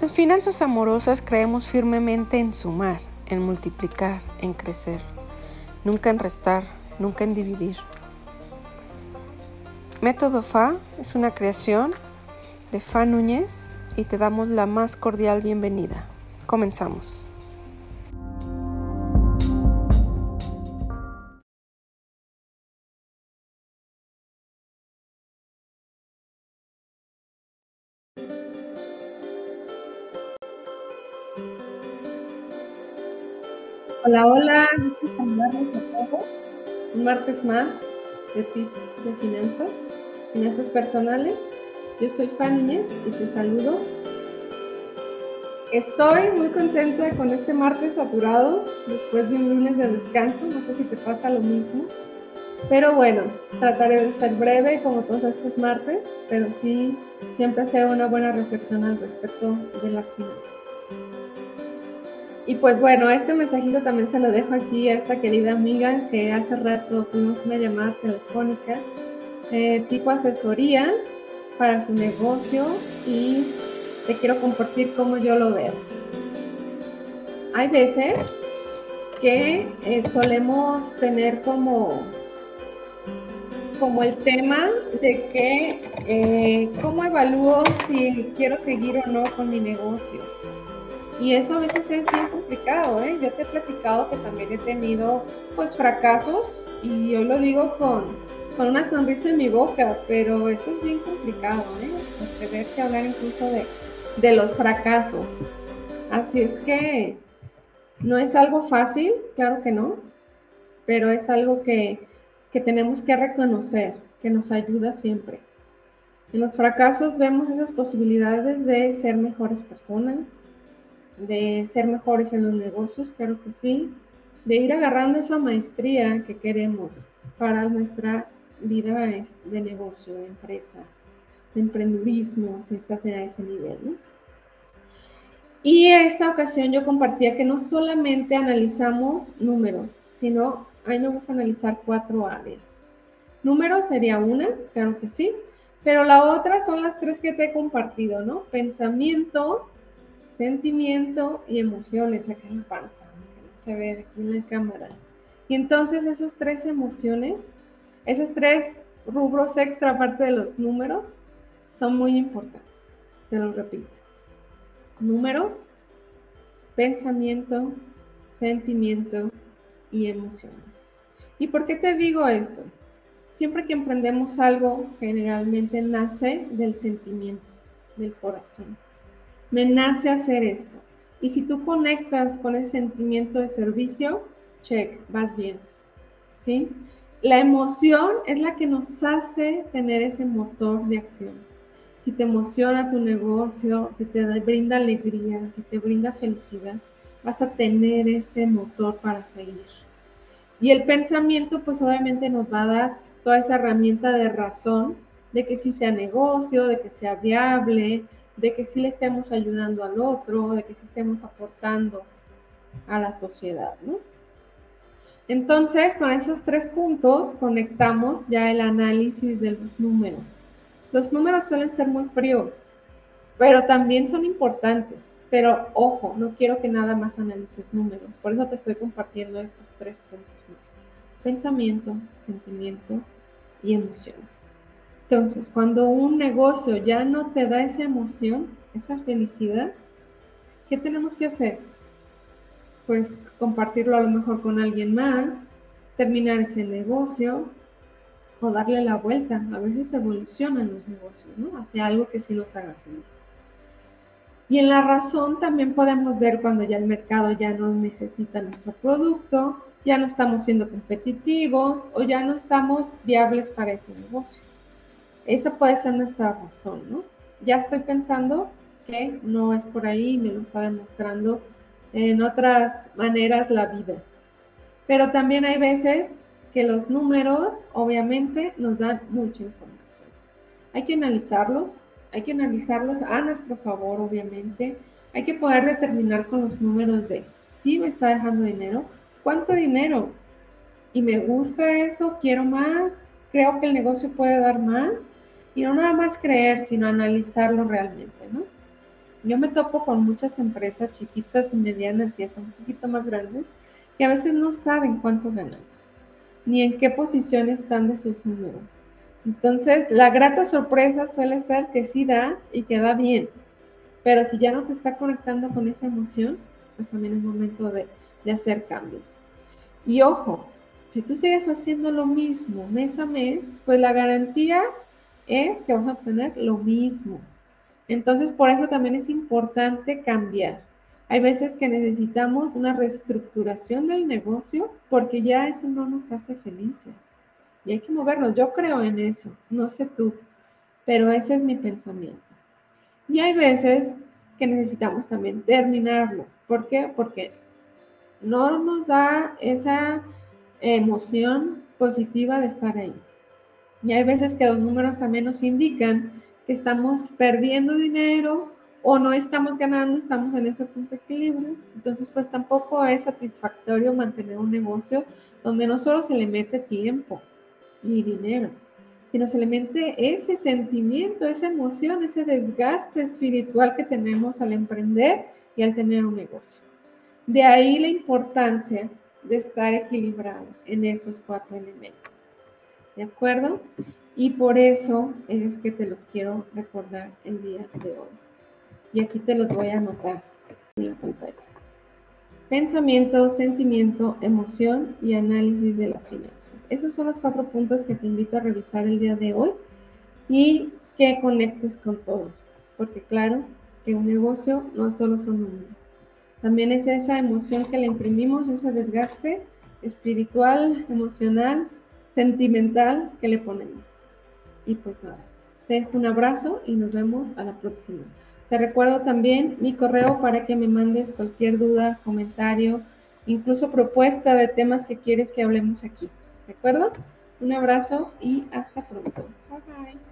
En finanzas amorosas creemos firmemente en sumar, en multiplicar, en crecer, nunca en restar, nunca en dividir. Método FA es una creación de FA Núñez y te damos la más cordial bienvenida. Comenzamos. Hola, hola, gusto saludarlos a todos. Un martes más de tips de finanzas personales. Yo soy FA Núñez y te saludo. Estoy muy contenta con este martes saturado, después de un lunes de descanso. No sé si te pasa lo mismo, pero bueno, trataré de ser breve como todos estos martes, pero sí, siempre hacer una buena reflexión al respecto de las finanzas. Y pues bueno, este mensajito también se lo dejo aquí a esta querida amiga que hace rato tuvimos una llamada telefónica tipo asesoría para su negocio y te quiero compartir cómo yo lo veo. Hay veces que solemos tener como el tema de que cómo evalúo si quiero seguir o no con mi negocio. Y eso a veces es bien complicado, ¿eh? Yo te he platicado que también he tenido, pues, fracasos, y yo lo digo con una sonrisa en mi boca, pero eso es bien complicado, ¿eh? Tener que hablar incluso de los fracasos. Así es que no es algo fácil, claro que no, pero es algo que tenemos que reconocer, que nos ayuda siempre. En los fracasos vemos esas posibilidades de ser mejores personas, de ser mejores en los negocios, claro que sí, de ir agarrando esa maestría que queremos para nuestra vida de negocio, de empresa, de emprendurismo, si estás a ese nivel, ¿no? Y en esta ocasión yo compartía que no solamente analizamos números, sino ahí nos vamos a analizar 4 áreas. Números sería una, claro que sí, pero la otra son las 3 que te he compartido, ¿no? Pensamiento, sentimiento y emociones, acá en la panza, que no se ve aquí en la cámara. Y entonces esas 3 emociones, esos 3 rubros extra aparte de los números, son muy importantes. Te lo repito. Números, pensamiento, sentimiento y emociones. ¿Y por qué te digo esto? Siempre que emprendemos algo, generalmente nace del sentimiento, del corazón. Me nace hacer esto. Y si tú conectas con ese sentimiento de servicio, check, vas bien, ¿sí? La emoción es la que nos hace tener ese motor de acción. Si te emociona tu negocio, si te brinda alegría, si te brinda felicidad, vas a tener ese motor para seguir. Y el pensamiento, pues obviamente nos va a dar toda esa herramienta de razón, de que sí sea negocio, de que sea viable, de que sí le estemos ayudando al otro, de que sí estemos aportando a la sociedad, ¿no? Entonces, con esos 3 puntos conectamos ya el análisis de los números. Los números suelen ser muy fríos, pero también son importantes. Pero, ojo, no quiero que nada más analices números. Por eso te estoy compartiendo estos 3 puntos más. Pensamiento, sentimiento y emoción. Entonces, cuando un negocio ya no te da esa emoción, esa felicidad, ¿qué tenemos que hacer? Pues compartirlo a lo mejor con alguien más, terminar ese negocio o darle la vuelta. A veces evolucionan los negocios, ¿no? Hacia algo que sí los haga feliz. Y en la razón también podemos ver cuando ya el mercado ya no necesita nuestro producto, ya no estamos siendo competitivos o ya no estamos viables para ese negocio. Esa puede ser nuestra razón, ¿no? Ya estoy pensando que no es por ahí, me lo está demostrando en otras maneras la vida. Pero también hay veces que los números, obviamente, nos dan mucha información. Hay que analizarlos a nuestro favor, obviamente. Hay que poder determinar con los números de si me está dejando dinero, cuánto dinero, y me gusta eso, quiero más, creo que el negocio puede dar más. Y no nada más creer, sino analizarlo realmente, ¿no? yo me topo con muchas empresas chiquitas, medianas y hasta un poquito más grandes, que a veces no saben cuánto ganan, ni en qué posición están de sus números. Entonces, la grata sorpresa suele ser que sí da y que da bien, pero si ya no te está conectando con esa emoción, pues también es momento de hacer cambios. Y ojo, si tú sigues haciendo lo mismo mes a mes, pues la garantía es que vas a obtener lo mismo. Entonces, por eso también es importante cambiar. Hay veces que necesitamos una reestructuración del negocio porque ya eso no nos hace felices. Y hay que movernos. Yo creo en eso, no sé tú, pero ese es mi pensamiento. Y hay veces que necesitamos también terminarlo. ¿Por qué? Porque no nos da esa emoción positiva de estar ahí. Y hay veces que los números también nos indican que estamos perdiendo dinero o no estamos ganando, estamos en ese punto de equilibrio. Entonces, pues tampoco es satisfactorio mantener un negocio donde no solo se le mete tiempo ni dinero, sino se le mete ese sentimiento, esa emoción, ese desgaste espiritual que tenemos al emprender y al tener un negocio. De ahí la importancia de estar equilibrado en esos 4 elementos. ¿De acuerdo? Y por eso es que te los quiero recordar el día de hoy. Y aquí te los voy a anotar en la pantalla. Pensamiento, sentimiento, emoción y análisis de las finanzas. Esos son los 4 puntos que te invito a revisar el día de hoy y que conectes con todos. Porque claro, que un negocio no solo son números. También es esa emoción que le imprimimos, ese desgaste espiritual, emocional, sentimental que le ponemos. Y pues nada, te dejo un abrazo y nos vemos a la próxima. Te recuerdo también mi correo para que me mandes cualquier duda, comentario, incluso propuesta de temas que quieres que hablemos aquí. ¿De acuerdo? Un abrazo y hasta pronto. Bye bye.